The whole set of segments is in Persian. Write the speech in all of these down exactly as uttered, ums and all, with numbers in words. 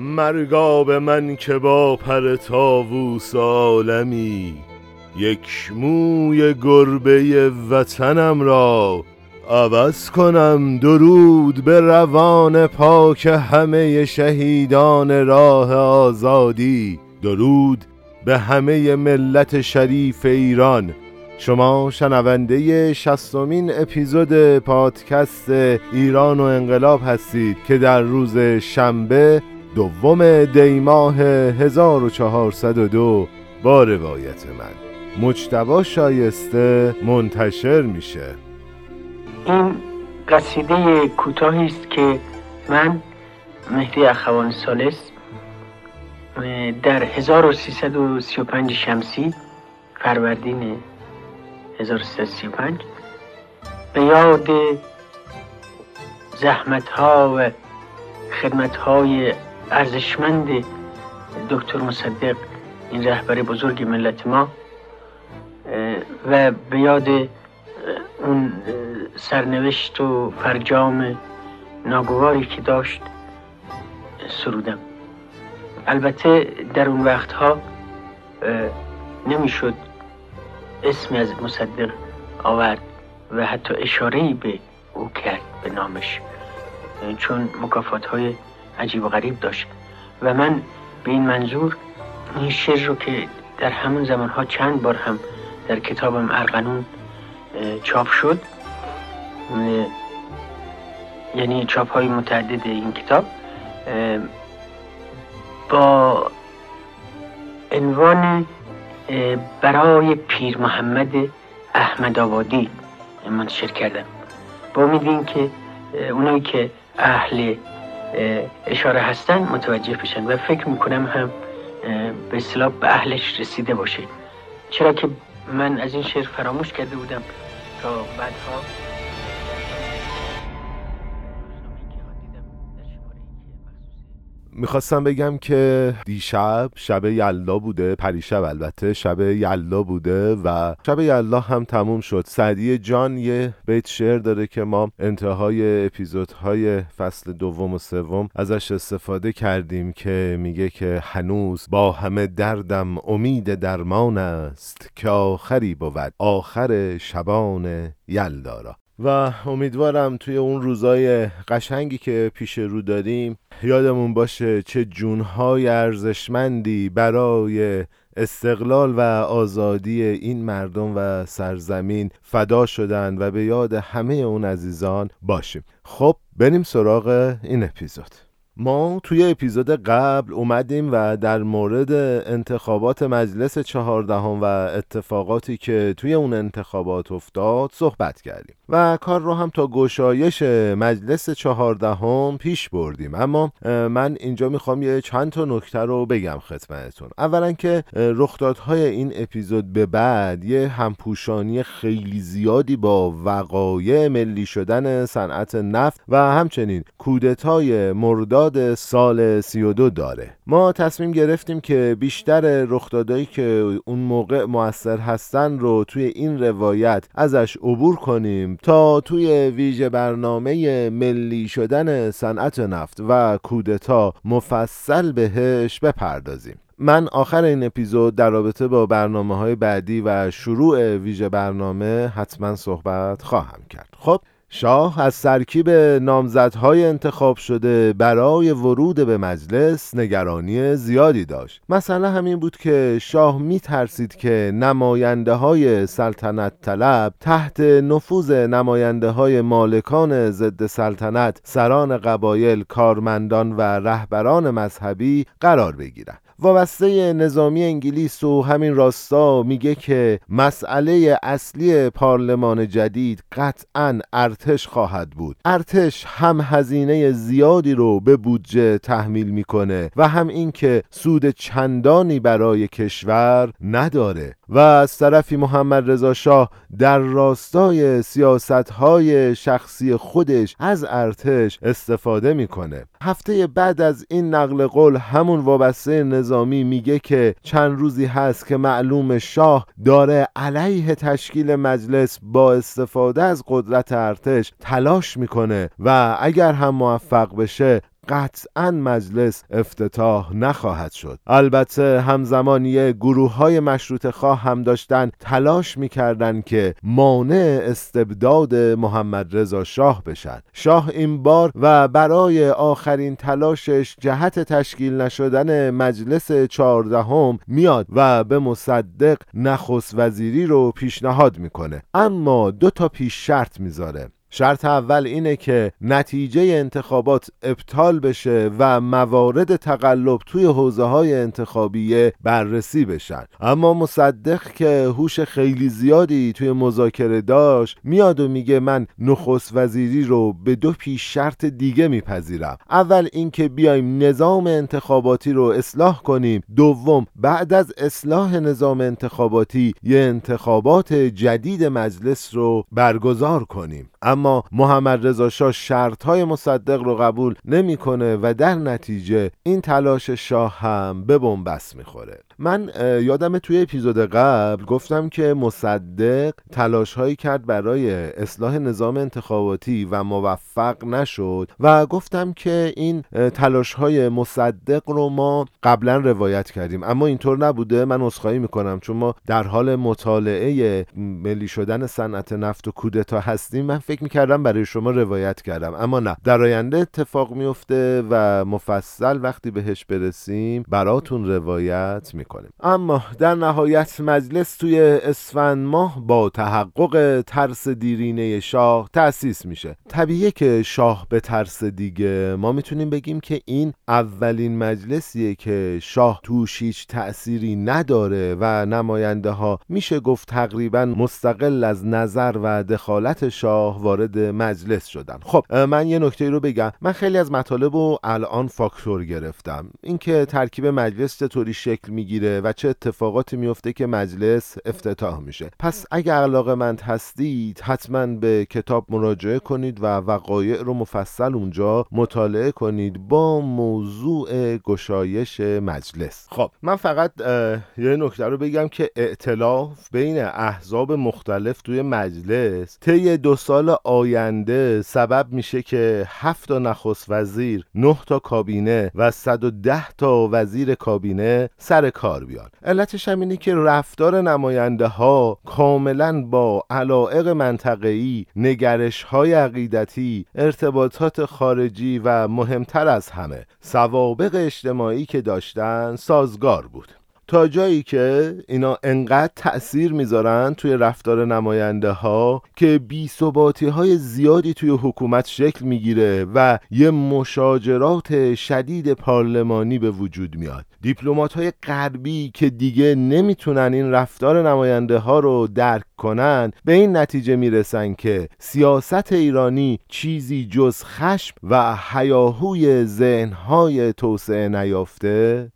مرگاب من که با پر طاووس عالمی، یک موی گربه وطنم را عوض کنم. درود به روان پاک همه شهیدان راه آزادی، درود به همه ملت شریف ایران. شما شنونده شصتمین اپیزود پادکست ایران و انقلاب هستید که در روز شنبه دوم دی ماه هزار و چهارصد و دو با روایت من مجتبی شایسته منتشر میشه. این قصیده کوتاهی است که من مهدی اخوان ثالث در هزار و سیصد و سی و پنج شمسی، فروردین هزار و سیصد و سی و پنج، به یاد زحمت‌ها و خدمت‌های ارزشمند دکتر مصدق، این رهبر بزرگ ملت ما، و به یاد اون سرنوشت و فرجام ناگواری که داشت سرودم. البته در اون وقتها نمیشد اسمی از مصدق آورد و حتی اشاره‌ای به او کرد به نامش، چون مکافات‌های عجیب و غریب داشت. و من به این منظور این شعر رو که در همون زمانها چند بار هم در کتابم ارغنون چاپ شد، یعنی چاپ‌های متعدد این کتاب، با عنوان برای پیر محمد احمد آبادی منتشر کردم، با امید این که اونایی که اهل اشاره هستن متوجه بشن و فکر میکنم هم به اصطلاح به اهلش رسیده باشه، چرا که من از این شعر فراموش کرده بودم تا بعدها. میخواستم بگم که دیشب شب یلدا بوده، پریشب البته شب یلدا بوده و شب یلدا هم تموم شد. سعدی جان یه بیت شعر داره که ما انتهای اپیزودهای فصل دوم و سوم ازش استفاده کردیم که میگه که هنوز با همه دردم امید درمان است، که آخری بود آخر شبان یلدا را. و امیدوارم توی اون روزای قشنگی که پیش رو داریم یادمون باشه چه جونهای ارزشمندی برای استقلال و آزادی این مردم و سرزمین فدا شدن و به یاد همه اون عزیزان باشیم. خب بریم سراغ این اپیزود. ما توی اپیزود قبل اومدیم و در مورد انتخابات مجلس چهاردهم و اتفاقاتی که توی اون انتخابات افتاد صحبت کردیم و کار رو هم تا گشایش مجلس چهاردهم پیش بردیم. اما من اینجا میخوام یه چند تا نکته رو بگم خدمتتون. اولا که رخدادهای این اپیزود به بعد یه همپوشانی خیلی زیادی با وقایع ملی شدن صنعت نفت و همچنین کودتای مرداد سال سی و دو داره. ما تصمیم گرفتیم که بیشتر رخدادهایی که اون موقع مؤثر هستن رو توی این روایت ازش عبور کنیم تا توی ویژه برنامه ملی شدن صنعت نفت و کودتا مفصل بهش بپردازیم. من آخر این اپیزود در رابطه با برنامه‌های بعدی و شروع ویژه برنامه حتما صحبت خواهم کرد. خب شاه از سرکیب نامزدهای انتخاب شده برای ورود به مجلس نگرانی زیادی داشت. مسئله همین بود که شاه می ترسید که نماینده های سلطنت طلب تحت نفوذ نماینده های مالکان ضد سلطنت، سران قبایل، کارمندان و رهبران مذهبی قرار بگیرند. وابسته نظامی انگلیس و همین راستا میگه که مسئله اصلی پارلمان جدید قطعاً ارتش خواهد بود. ارتش هم هزینه زیادی رو به بودجه تحمیل میکنه و هم این که سود چندانی برای کشور نداره. و از طرفی محمد رضا شاه در راستای سیاست‌های شخصی خودش از ارتش استفاده میکنه. هفته بعد از این نقل قول همون وابسته نظامی میگه که چند روزی هست که معلوم شاه داره علیه تشکیل مجلس با استفاده از قدرت ارتش تلاش میکنه و اگر هم موفق بشه قطعاً مجلس افتتاح نخواهد شد. البته همزمانی گروه‌های مشروطه خواه هم داشتن تلاش می‌کردند که مانع استبداد محمد رضا شاه بشن. شاه این بار و برای آخرین تلاشش جهت تشکیل نشدن مجلس چهاردهم میاد و به مصدق نخست وزیری رو پیشنهاد میکنه، اما دو تا پیش شرط میذاره. شرط اول اینه که نتیجه انتخابات ابطال بشه و موارد تقلب توی حوزه‌های انتخابیه بررسی بشن. اما مصدق که هوش خیلی زیادی توی مذاکره داشت میاد و میگه من نخست وزیری رو به دو پیش شرط دیگه میپذیرم. اول اینکه بیایم نظام انتخاباتی رو اصلاح کنیم، دوم بعد از اصلاح نظام انتخاباتی یه انتخابات جدید مجلس رو برگزار کنیم. اما محمد رضا شاه شرط‌های مصدق رو قبول نمی‌کنه و در نتیجه این تلاش شاه هم به بن‌بست می‌خوره. من یادم توی اپیزود قبل گفتم که مصدق تلاش‌هایی کرد برای اصلاح نظام انتخاباتی و موفق نشد و گفتم که این تلاش‌های مصدق رو ما قبلا روایت کردیم، اما اینطور نبوده. من عذرخواهی می‌کنم، چون ما در حال مطالعه ملی شدن صنعت نفت و کودتا هستیم. من فکر می‌کردم برای شما روایت کردم، اما نه، در آینده اتفاق میفته و مفصل وقتی بهش برسیم براتون روایت می‌کنم. اما در نهایت مجلس توی اسفند ماه با تحقق ترس دیرینه شاه تأسیس میشه. طبیعیه که شاه به ترس دیگه. ما میتونیم بگیم که این اولین مجلسیه که شاه توش هیچ تأثیری نداره و نماینده ها میشه گفت تقریبا مستقل از نظر و دخالت شاه وارد مجلس شدن. خب من یه نکته رو بگم. من خیلی از مطالب رو الان فاکتور گرفتم، اینکه ترکیب مجلس چطوری شکل میگیره و چه اتفاقاتی میفته که مجلس افتتاح میشه. پس اگه علاقه‌مند هستید حتما به کتاب مراجعه کنید و وقایع رو مفصل اونجا مطالعه کنید با موضوع گشایش مجلس. خب من فقط یه نکته رو بگم که ائتلاف بین احزاب مختلف توی مجلس طی دو سال آینده سبب میشه که هفت تا نخست وزیر، نه تا کابینه و صد و ده تا وزیر کابینه سر کار بیان. علتش هم اینه که رفتار نماینده ها کاملا با علایق منطقه‌ای، نگرش های عقیدتی، ارتباطات خارجی و مهمتر از همه سوابق اجتماعی که داشتن سازگار بود، تا جایی که اینا انقدر تأثیر میذارن توی رفتار نماینده ها که بی‌ثباتی های زیادی توی حکومت شکل میگیره و یه مشاجرات شدید پارلمانی به وجود میاد. دیپلمات های غربی که دیگه نمیتونن این رفتار نماینده ها رو درک کنن به این نتیجه میرسن که سیاست ایرانی چیزی جز خشم و هیاهوی ذهن‌های توسعه نیافته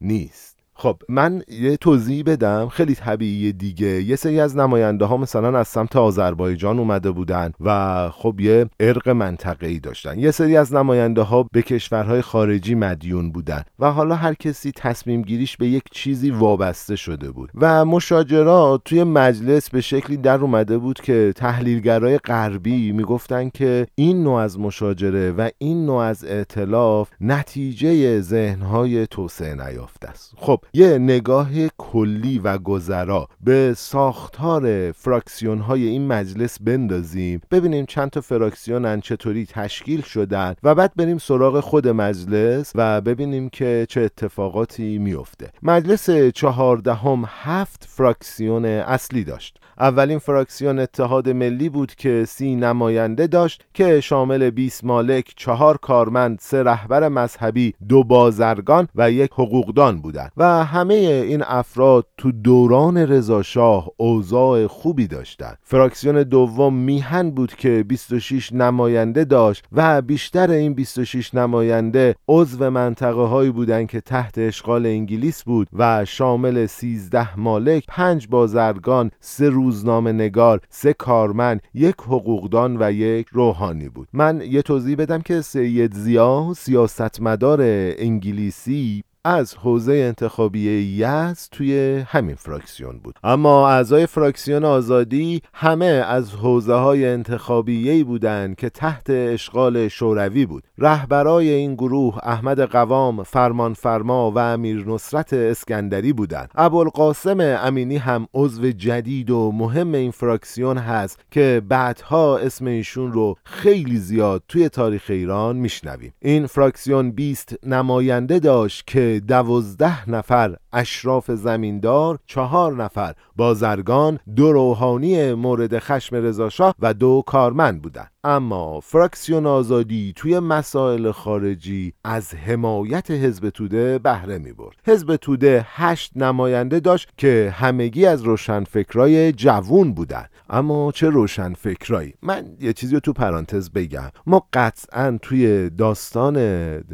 نیست. خب من یه توضیح بدم خیلی طبیعیه دیگه. یه سری از نماینده ها مثلا از سمت آذربایجان اومده بودن و خب یه ارق منطقه‌ای داشتن. یه سری از نماینده ها به کشورهای خارجی مدیون بودن و حالا هر کسی تصمیم گیریش به یک چیزی وابسته شده بود و مشاجرات توی مجلس به شکلی در اومده بود که تحلیلگرای غربی میگفتن که این نوع از مشاجره و این نوع از ائتلاف نتیجه ذهن‌های توسعه نیافته است. خب یه نگاه کلی و گذرا به ساختار فراکسیون های این مجلس بندازیم، ببینیم چند تا فراکسیونن، چطوری تشکیل شدن و بعد بریم سراغ خود مجلس و ببینیم که چه اتفاقاتی میفته. مجلس چهاردهم هفت فراکسیون اصلی داشت. اولین فراکسیون اتحاد ملی بود که سی نماینده داشت که شامل بیست مالک، چهار کارمند، سه رهبر مذهبی، دو بازرگان و یک حقوقدان بودند و همه این افراد تو دوران رضا شاه اوضاع خوبی داشتند. فراکسیون دوم میهن بود که بیست و شش نماینده داشت و بیشتر این بیست و شش نماینده عضو منطقه هایی بودند که تحت اشغال انگلیس بود و شامل سیزده مالک، پنج بازرگان، سه روزنامه نگار، سه کارمند، یک حقوقدان و یک روحانی بود. من یه توضیح بدم که سید ضیاء، سیاستمدار انگلیسی، از حوزه انتخابی یزد توی همین فراکسیون بود. اما اعضای فراکسیون آزادی همه از حوزه های انتخابیه‌ای بودند که تحت اشغال شوروی بود. رهبرای این گروه احمد قوام فرمان فرما و امیر نصرت اسکندری بودند. ابوالقاسم امینی هم عضو جدید و مهم این فراکسیون هست که بعدها اسم ایشون رو خیلی زیاد توی تاریخ ایران میشنویم. این فراکسیون بیست نماینده داشت که دوازده نفر اشراف زمیندار، چهار نفر بازرگان، دو روحانی مورد خشم رضا شاه و دو کارمند بودند. اما فراکسیون آزادی توی مسائل خارجی از حمایت حزب توده بهره می برد. حزب توده هشت نماینده داشت که همگی از روشنفکرای جوون بودن. اما چه روشنفکرایی؟ من یه چیزی رو تو پرانتز بگم. ما قطعاً توی داستان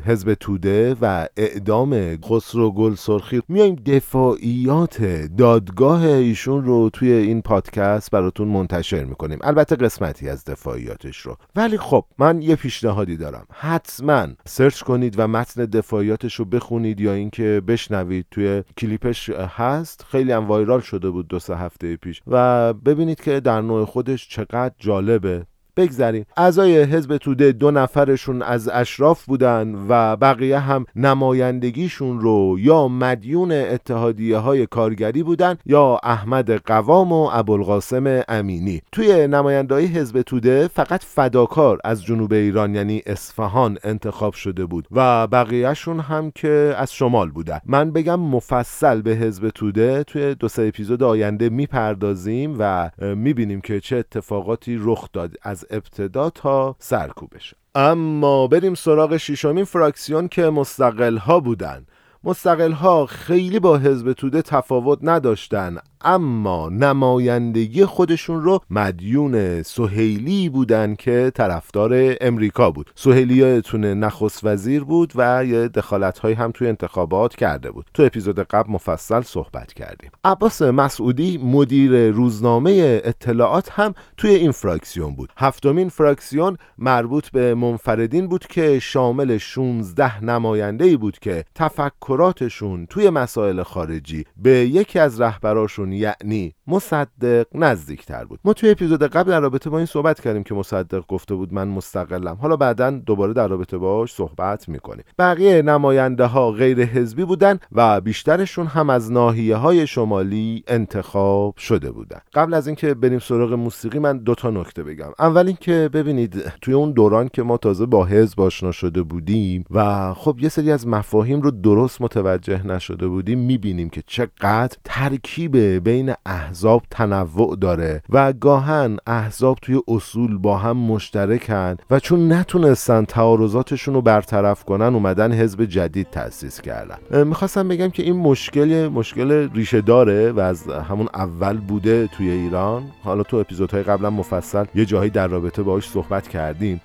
حزب توده و اعدام خسرو گلسرخی میایم دفاعیات دادگاه ایشون رو توی این پادکست براتون منتشر میکنیم. البته قسمتی از دفاعیاتش رو. ولی خب من یه پیشنهادی دارم، حتما سرچ کنید و متن دفاعیاتش رو بخونید یا اینکه بشنوید. توی کلیپش هست، خیلی هم وایرال شده بود دو سه هفته پیش و ببینید که در نوع خودش چقدر جالبه. بگذاریم. اعضای حزب توده دو نفرشون از اشراف بودن و بقیه هم نمایندگیشون رو یا مدیون اتحادیه های کارگری بودن یا احمد قوام و ابوالقاسم امینی. توی نمایندگی حزب توده فقط فداکار از جنوب ایران یعنی اصفهان انتخاب شده بود و بقیهشون هم که از شمال بودن. من بگم مفصل به حزب توده توی دو سه اپیزود آینده میپردازیم و میبینیم که چه اتفاقاتی رخ داد از ابتدا تا سرکوبش. اما بریم سراغ ششمین فراکسیون که مستقل ها بودن. مستقل ها خیلی با حزب توده تفاوت نداشتن، اما نمایندگی خودشون رو مدیون سوهیلی بودن که طرفدار امریکا بود. سوهیلی یادتونه نخست وزیر بود و یه دخالت‌هایی هم توی انتخابات کرده بود. تو اپیزود قبل مفصل صحبت کردیم. عباس مسعودی مدیر روزنامه اطلاعات هم توی این فراکسیون بود. هفتمین فراکسیون مربوط به منفردین بود که شامل شانزده نماینده‌ای بود که تفکراتشون توی مسائل خارجی به یکی از رهبراشون یعنی مصدق نزدیکتر بود. ما توی اپیزود قبل در رابطه با این صحبت کردیم که مصدق گفته بود من مستقلم. حالا بعداً دوباره در رابطه باهاش صحبت میکنیم. بقیه نماینده ها غیر حزبی بودن و بیشترشون هم از ناحیه های شمالی انتخاب شده بودن. قبل از اینکه بریم سراغ موسیقی من دو تا نکته بگم. اول اینکه ببینید توی اون دوران که ما تازه با حزب آشنا شده بودیم و خب یه سری از مفاهیم رو درست متوجه نشده بودیم، میبینیم که چقدر ترکیب بین احزاب تنوع داره و گاهن احزاب توی اصول با هم مشترکن و چون نتونستن تعارضاتشون رو برطرف کنن اومدن حزب جدید تأسیس کردن. میخواستم بگم که این مشکل مشکل ریشه داره و از همون اول بوده توی ایران. حالا تو اپیزودهای قبلا مفصل یه جایی در رابطه باهاش صحبت کردیم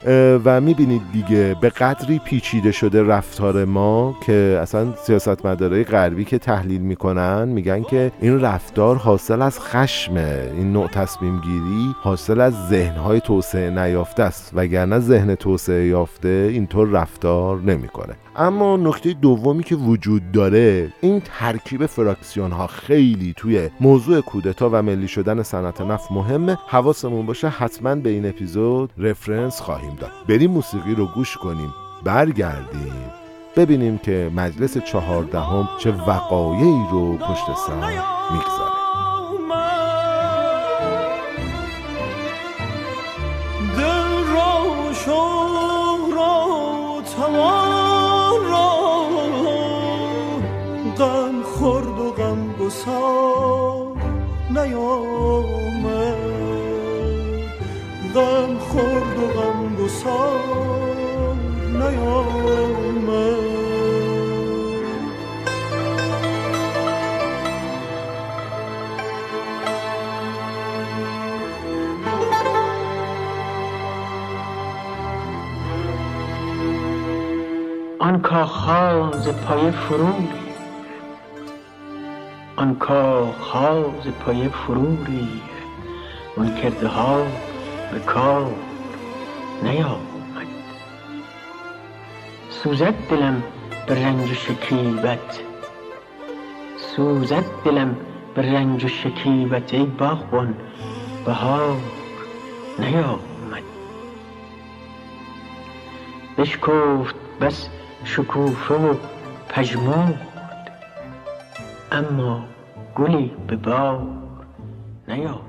و میبینید دیگه به قدری پیچیده شده رفتار ما که اصلا سیاستمدارای غربی که تحلیل میکنن میگن که این رفتار حاصل از خشمه، این نوع تصمیم گیری حاصل از ذهنهای توسعه نیافته است، وگرنه ذهن توسعه یافته اینطور رفتار نمیکنه. اما نکته دومی که وجود داره این ترکیب فراکسیون ها خیلی توی موضوع کودتا و ملی شدن صنعت نفت مهمه. حواسمون باشه، حتما به این اپیزود رفرنس خواهیم داد. بریم موسیقی رو گوش کنیم، برگردیم ببینیم که مجلس چهاردهم چه وقایعی رو پشت سر میگذاره. سال نیامد غم خورد و غم گسار نیامد. آن کاخ‌ها ز پای فرود آن کاخ‌ها ز پای فرو ریخت، آن کرده‌ها به کار نیامد. سوزد دلم به رنج شکیبت، سوزد دلم به رنج شکیبت. ای باغبان بهار نیامد، بشکفت بس شکوفه و پژمرد، اما گلی به بار نیامد.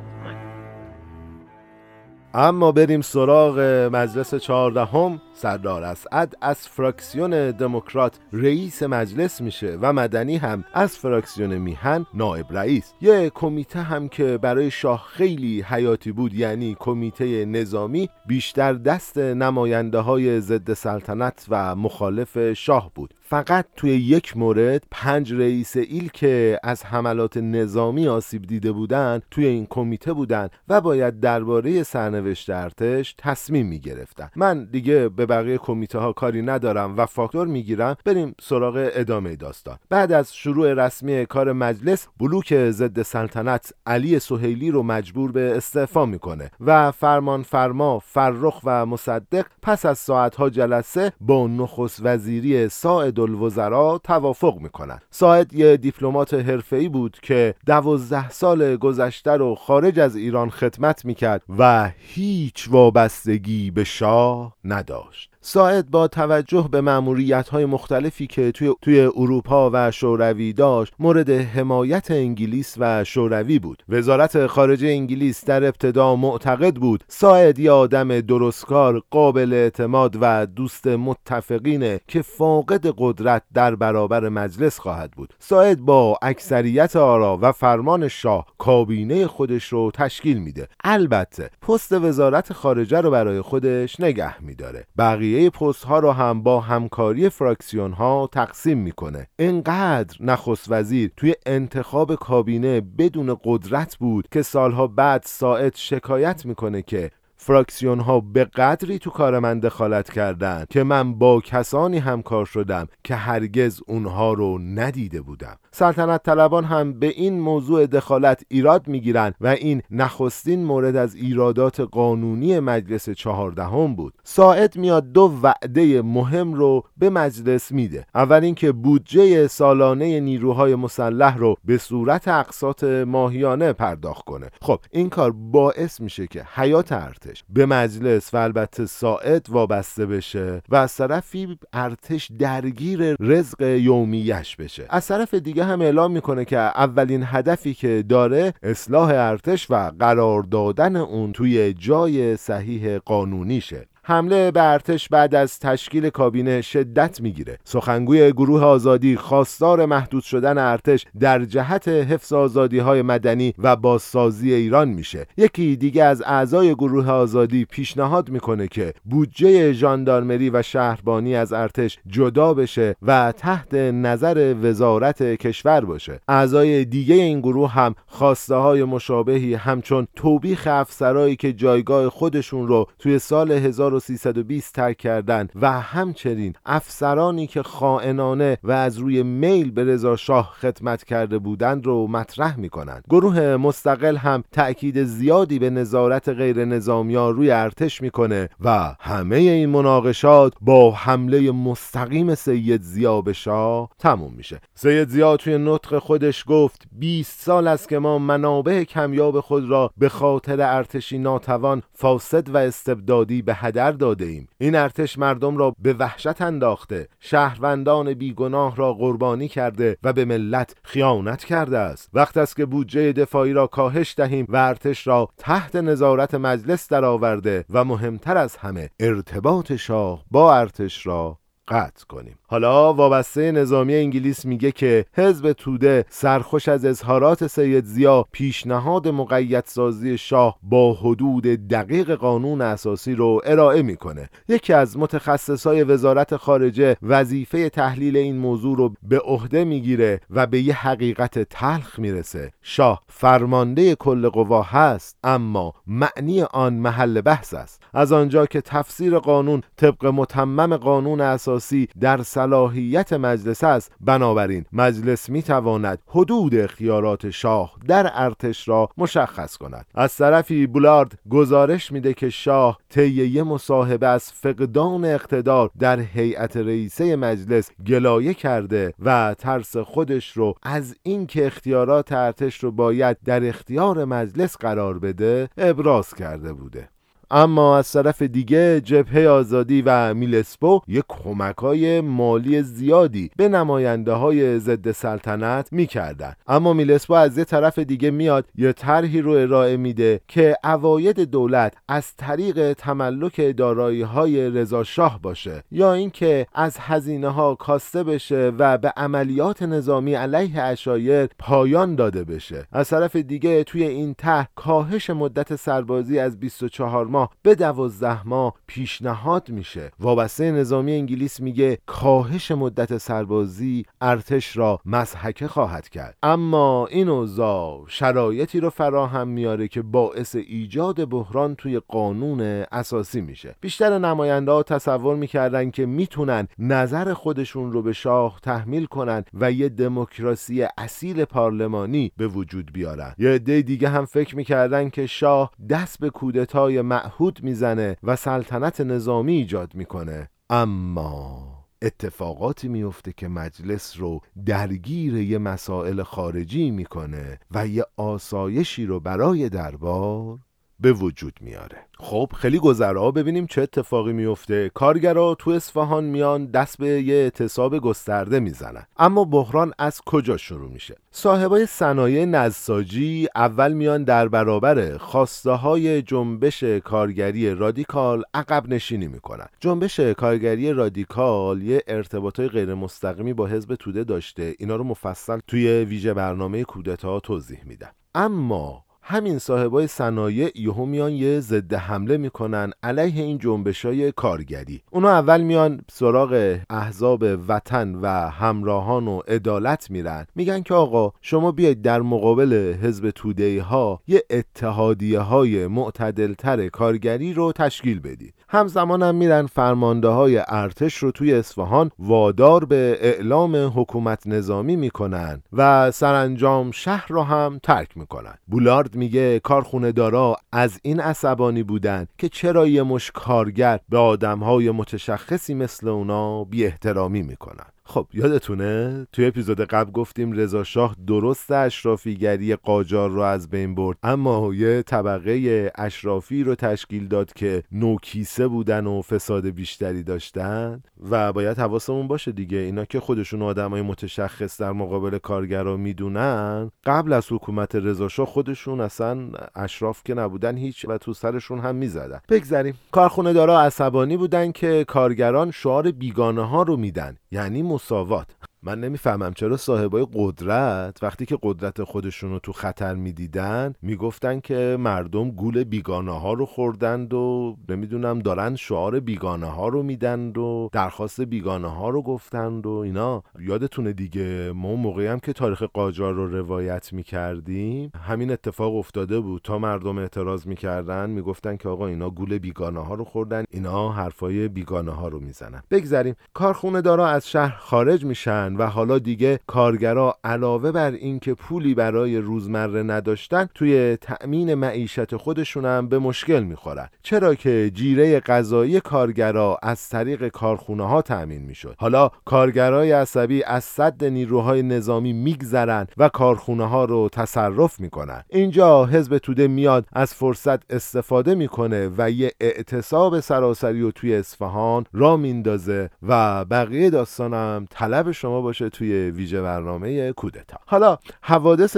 اما بریم سراغ مجلس چهاردهم. سردار اسعد از فراکسیون دموکرات رئیس مجلس میشه و مدنی هم از فراکسیون میهن نایب رئیس. یه کمیته هم که برای شاه خیلی حیاتی بود، یعنی کمیته نظامی، بیشتر دست نماینده های ضد سلطنت و مخالف شاه بود. فقط توی یک مورد پنج رئیس ایل که از حملات نظامی آسیب دیده بودن توی این کمیته بودن و باید درباره سرنوشت ارتش تصمیم میگرفتن. من دیگه به بقیه کمیته ها کاری ندارم و فاکتور میگیرم. بریم سراغ ادامه داستان. بعد از شروع رسمی کار مجلس، بلوک ضد سلطنت علی سهیلی رو مجبور به استعفا میکنه و فرمان فرما فرخ و مصدق پس از ساعتها جلسه با نخست وزیری ساعد الوزرا توافق میکنن. ساعد یه دیپلمات حرفه‌ای بود که دوازده سال گذشته رو خارج از ایران خدمت میکرد و هیچ وابستگی به شاه نداشت. ساعد با توجه به مأموریت‌های مختلفی که توی توی اروپا و شوروی داشت، مورد حمایت انگلیس و شوروی بود. وزارت خارجه انگلیس در ابتدا معتقد بود ساعد یه آدم درستکار، قابل اعتماد و دوست متفقینه که فاقد قدرت در برابر مجلس خواهد بود. ساعد با اکثریت آرا و فرمان شاه کابینه خودش رو تشکیل میده. البته پست وزارت خارجه رو برای خودش نگه میداره. بقیه پست ها رو هم با همکاری فراکسیون ها تقسیم میکنه. اینقدر نخست وزیر توی انتخاب کابینه بدون قدرت بود که سالها بعد ساعد شکایت میکنه که فراکسیون ها به قدری تو کار من دخالت کردن که من با کسانی همکار شدم که هرگز اونها رو ندیده بودم. سلطنت طلبان هم به این موضوع دخالت ایراد میگیرن و این نخستین مورد از ایرادات قانونی مجلس چهاردهم بود. ساعد میاد دو وعده مهم رو به مجلس میده. اول اینکه بودجه سالانه نیروهای مسلح رو به صورت اقساط ماهیانه پرداخت کنه. خب این کار باعث میشه که حیات ارتش به مجلس و البته ساعد وابسته بشه و از طرفی ارتش درگیر رزق یومیش بشه. از طرف دیگه هم اعلام میکنه که اولین هدفی که داره اصلاح ارتش و قرار دادن اون توی جای صحیح قانونیشه. حمله به ارتش بعد از تشکیل کابینه شدت میگیره. سخنگوی گروه آزادی خواستار محدود شدن ارتش در جهت حفظ آزادی‌های مدنی و بازسازی ایران میشه. یکی دیگه از اعضای گروه آزادی پیشنهاد میکنه که بودجه ژاندارمری و شهربانی از ارتش جدا بشه و تحت نظر وزارت کشور باشه. اعضای دیگه این گروه هم خواسته‌های مشابهی همچون توبیخ افسرایی که جایگاه خودشون رو توی سال سیصد و بیست ترک کردن و همچنین افسرانی که خائنانه و از روی میل به رضا شاه خدمت کرده بودند رو مطرح میکنند. گروه مستقل هم تأکید زیادی به نظارت غیر نظامیا روی ارتش میکنه و همه این مناقشات با حمله مستقیم سید ضیاء به شاه تموم میشه. سید ضیاء توی نطق خودش گفت بیست سال است که ما منابع کمیاب خود را به خاطر ارتشی ناتوان، فاسد و استبدادی به در داده ایم. این ارتش مردم را به وحشت انداخته، شهروندان بیگناه را قربانی کرده و به ملت خیانت کرده است. وقت است که بودجه دفاعی را کاهش دهیم و ارتش را تحت نظارت مجلس درآورده و مهمتر از همه ارتباط شاه با ارتش را قطع کنیم. حالا وابسته نظامی انگلیس میگه که حزب توده سرخوش از اظهارات سید ضیاء پیشنهاد مقیدسازی شاه با حدود دقیق قانون اساسی رو ارائه میکنه. یکی از متخصصای وزارت خارجه وظیفه تحلیل این موضوع رو به عهده میگیره و به یه حقیقت تلخ میرسه. شاه فرمانده کل قوا هست، اما معنی آن محل بحث است. از آنجا که تفسیر قانون طبق متمم قانون اساسی در صلاحیت مجلس است، بنابراین مجلس می تواند حدود اختیارات شاه در ارتش را مشخص کند. از طرفی بولارد گزارش میده که شاه طی یک مصاحبه از فقدان اقتدار در هیئت رئیسه مجلس گلایه کرده و ترس خودش رو از اینکه اختیارات ارتش رو باید در اختیار مجلس قرار بده ابراز کرده بوده. اما از طرف دیگه جبهه آزادی و میلسپو یک کمک‌های مالی زیادی به نماینده‌های ضد سلطنت می‌کردن. اما میلسپو از یه طرف دیگه میاد یه طرحی رو ارائه میده که عواید دولت از طریق تملک دارایی‌های رضا شاه باشه یا اینکه از هزینه‌ها کاسته بشه و به عملیات نظامی علیه عشایر پایان داده بشه. از طرف دیگه توی این طرح کاهش مدت سربازی از بیست و چهار ماه به دوازده ماه پیشنهاد میشه. وابسته نظامی انگلیس میگه کاهش مدت سربازی ارتش را مضحکه خواهد کرد. اما این اوضاع شرایطی رو فراهم میاره که باعث ایجاد بحران توی قانون اساسی میشه. بیشتر نماینده ها تصور میکردن که میتونن نظر خودشون رو به شاه تحمیل کنن و یه دموکراسی اصیل پارلمانی به وجود بیارن. یه عده دیگه هم فکر میکردن که شاه دست به کودتای معهود میزنه و سلطنت نظامی ایجاد میکنه. اما اتفاقاتی میفته که مجلس رو درگیر یه مسائل خارجی میکنه و یه آسایشی رو برای دربار به وجود میاره. خب خیلی گذرا ببینیم چه اتفاقی میفته. کارگرا تو اصفهان میان دست به یه اعتصاب گسترده میزنن. اما بحران از کجا شروع میشه؟ صاحبای صنایع نساجی اول میان در برابر خواسته های جنبش کارگری رادیکال عقب نشینی میکنن. جنبش کارگری رادیکال یه ارتباطای غیر مستقیمی با حزب توده داشته. اینا رو مفصل توی ویژه برنامه کودتا توضیح میدم. اما همین صاحبای صنایع یهو میان یه ضد حمله میکنن علیه این جنبشای کارگری. اونا اول میان سراغ احزاب وطن و همراهان و عدالت میرن، میگن که آقا شما بیاید در مقابل حزب توده‌ای ها یه اتحادیه های معتدلتر کارگری رو تشکیل بدید. همزمان هم میرن فرمانده های ارتش رو توی اصفهان وادار به اعلام حکومت نظامی میکنن و سرانجام شهر رو هم ترک میکنن. بولارد میگه کارخونه دارا از این عصبانی بودن که چرا یه مش کارگر به آدمهای متشخصی مثل اونا بی احترامی میکنن. خب یادتونه توی اپیزود قبل گفتیم رضا شاه درست اشرافیگری قاجار رو از بین برد، اما یه طبقه اشرافی رو تشکیل داد که نوکیسه بودن و فساد بیشتری داشتن و باید حواسمون باشه دیگه. اینا که خودشون آدمای متشخص در مقابل کارگرا میدونن، قبل از حکومت رضا شاه خودشون اصلا اشراف که نبودن هیچ و تو سرشون هم میزدن. بگذریم. کارخونه دارا عصبانی بودن که کارگران شعار بیگانه ها رو میدن، یعنی مساوات. من نمیفهمم چرا صاحبای قدرت وقتی که قدرت خودشون رو تو خطر میدیدن میگفتن که مردم گول بیگانه ها رو خوردند و نمیدونم دارن شعار بیگانه ها رو میدند و درخواست بیگانه ها رو گفتند و اینا. یادتونه دیگه ما موقعی هم که تاریخ قاجار رو روایت میکردیم همین اتفاق افتاده بود. تا مردم اعتراض میکردن میگفتن که آقا اینا گول بیگانه ها رو خوردن، اینا حرفای بیگانه ها رو میزنن. بگذریم. کارخونه دارا از شهر خارج میشن و حالا دیگه کارگرا علاوه بر این که پولی برای روزمره نداشتن، توی تأمین معیشت خودشون هم به مشکل میخورن، چرا که جیره غذایی کارگرا از طریق کارخونه ها تأمین میشد. حالا کارگرای عصبی از سد نیروهای نظامی میگذرن و کارخونه ها رو تصرف میکنن. اینجا حزب توده میاد از فرصت استفاده میکنه و یه اعتصاب سراسری و توی اصفهان را میندازه و بقیه داستانم طلب شما باشه توی ویژه برنامه کودتا. حالا حوادث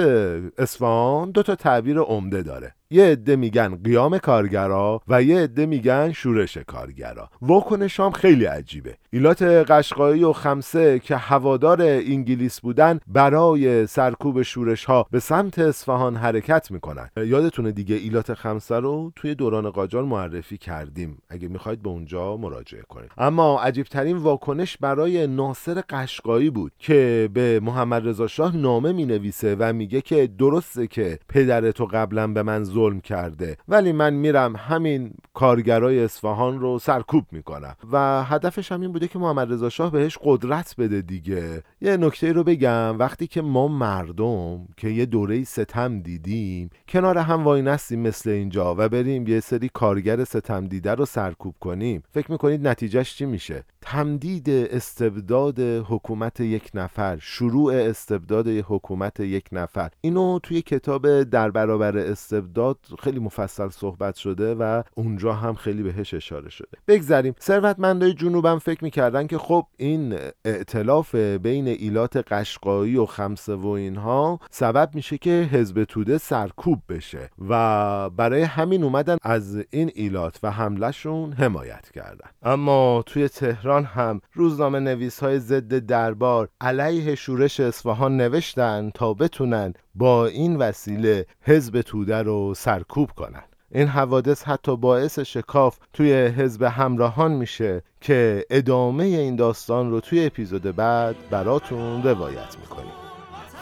اصفهان دو تا تعبیر عمده داره. یه عده میگن قیام کارگرا و یه عده میگن شورش کارگرا. واکنش هم خیلی عجیبه. ایلات قشقایی و خمسه که هوادار انگلیس بودن برای سرکوب شورش ها به سمت اصفهان حرکت میکنن. یادتونه دیگه ایلات خمسه رو توی دوران قاجار معرفی کردیم، اگه میخواید به اونجا مراجعه کنید. اما عجیب ترین واکنش برای ناصر قشقایی بود که به محمد رضا شاه نامه مینویسه و میگه که درسته که پدرت قبلا به من ظلم کرده، ولی من میرم همین کارگرای اصفهان رو سرکوب میکنن و هدفش هم این بوده که محمد رضا شاه بهش قدرت بده دیگه. یه نکته رو بگم، وقتی که ما مردم که یه دوره ستم دیدیم کنار هم وای نستیم مثل اینجا و بریم یه سری کارگر ستم دیده رو سرکوب کنیم، فکر میکنید نتیجهش چی میشه؟ تمدید استبداد حکومت یک نفر، شروع استبداد حکومت یک نفر. اینو توی کتاب در برابر استبداد خیلی مفصل صحبت شده و اونجا هم خیلی بهش اشاره شده. بگذریم. ثروتمندای جنوبم فکر میکردن که خب این ائتلاف بین ایلات قشقایی و خمسه و اینها سبب میشه که حزب توده سرکوب بشه و برای همین اومدن از این ایلات و حملهشون حمایت کردن. اما توی تهران هم روزنامه نویس‌های ضد دربار علیه شورش اصفهان نوشتن تا بتونن با این وسیله حزب توده رو سرکوب کنن. این حوادث حتی باعث شکاف توی حزب همراهان میشه که ادامه این داستان رو توی اپیزود بعد براتون روایت میکنیم.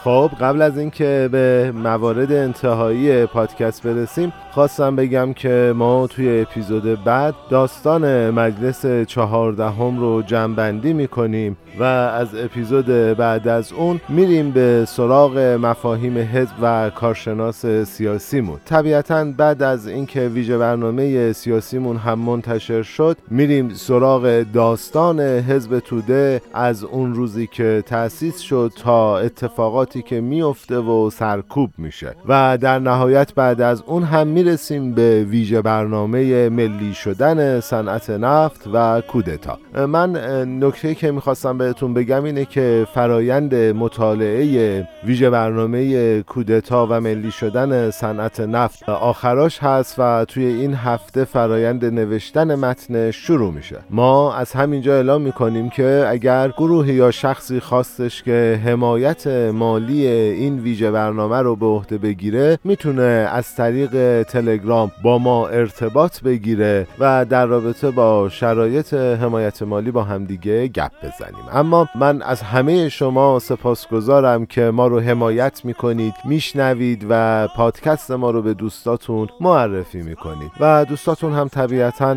خب قبل از اینکه به موارد انتهایی پادکست برسیم خواستم بگم که ما توی اپیزود بعد داستان مجلس چهاردهم رو جمع‌بندی می‌کنیم و از اپیزود بعد از اون میریم به سراغ مفاهیم حزب و کارشناس سیاسیمون. طبیعتاً بعد از اینکه ویژه برنامه سیاسیمون هم منتشر شد میریم سراغ داستان حزب توده از اون روزی که تأسیس شد تا اتفاقاتی که میفته و سرکوب میشه و در نهایت بعد از اون هم میرسیم به ویژه برنامه ملی شدن صنعت نفت و کودتا. من نکته که میخواستم بهتون بگم اینه که فرایند مطالعه ویژه برنامه کودتا و ملی شدن صنعت نفت آخراش هست و توی این هفته فرایند نوشتن متن شروع میشه. ما از همینجا اعلام میکنیم که اگر گروهی یا شخصی خواستش که حمایت مالی این ویژه برنامه رو به عهده بگیره میتونه از طریق تلگرام با ما ارتباط بگیره و در رابطه با شرایط حمایت مالی با همدیگه گپ بزنیم. اما من از همه شما سپاسگزارم که ما رو حمایت میکنید، میشنوید و پادکست ما رو به دوستاتون معرفی میکنید و دوستاتون هم طبیعتاً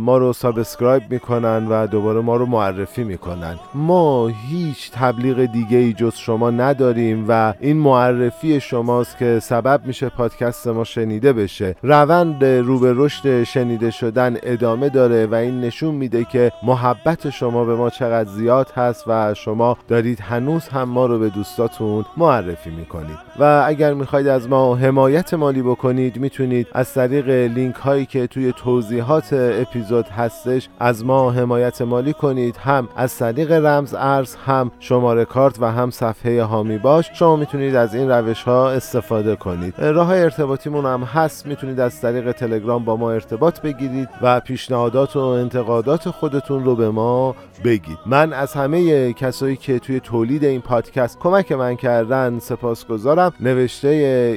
ما رو سابسکرایب میکنن و دوباره ما رو معرفی میکنن. ما هیچ تبلیغ دیگه ای جز شما نداریم و این معرفی شماست که سبب میشه پادکست ما شنیده بشه. روند رو به رشد شنیده شدن ادامه داره و این نشون میده که محبت شما به ما چقدر زیاد هست و شما دارید هنوز هم ما رو به دوستاتون معرفی میکنید. و اگر میخواید از ما حمایت مالی بکنید میتونید از طریق لینک هایی که توی توضیحات اپیزود هستش از ما حمایت مالی کنید. هم از طریق رمز ارز، هم شماره کارت و هم صفحه هامی باش شما میتونید از این روش ها استفاده کنید. راههای ارتباطیمون هم هست، میتونید از طریق تلگرام با ما ارتباط بگیرید و پیشنهادات و انتقادات خودتون رو به ما بگید. من از همه کسایی که توی تولید این پادکست کمک من کردن سپاسگزارم. نوشته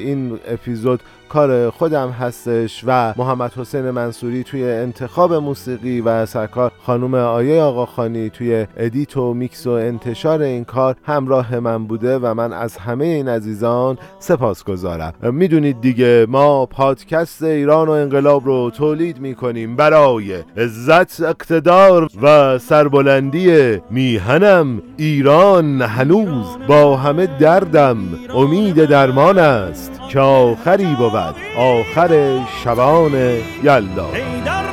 این اپیزود کار خودم هستش و محمدحسین منصوری توی انتخاب موسیقی و سرکار خانم آیه آقا خانی توی ادیت و میکس و انتشار این کار همراه من بوده و من از همه این عزیزان سپاسگزارم. میدونید دیگه ما پادکست ایران و انقلاب رو تولید میکنیم برای عزت، اقتدار و سربلندی میهنم. ایران هنوز با همه دردم امید درمان است که آخری بود آخر شبان یلدا.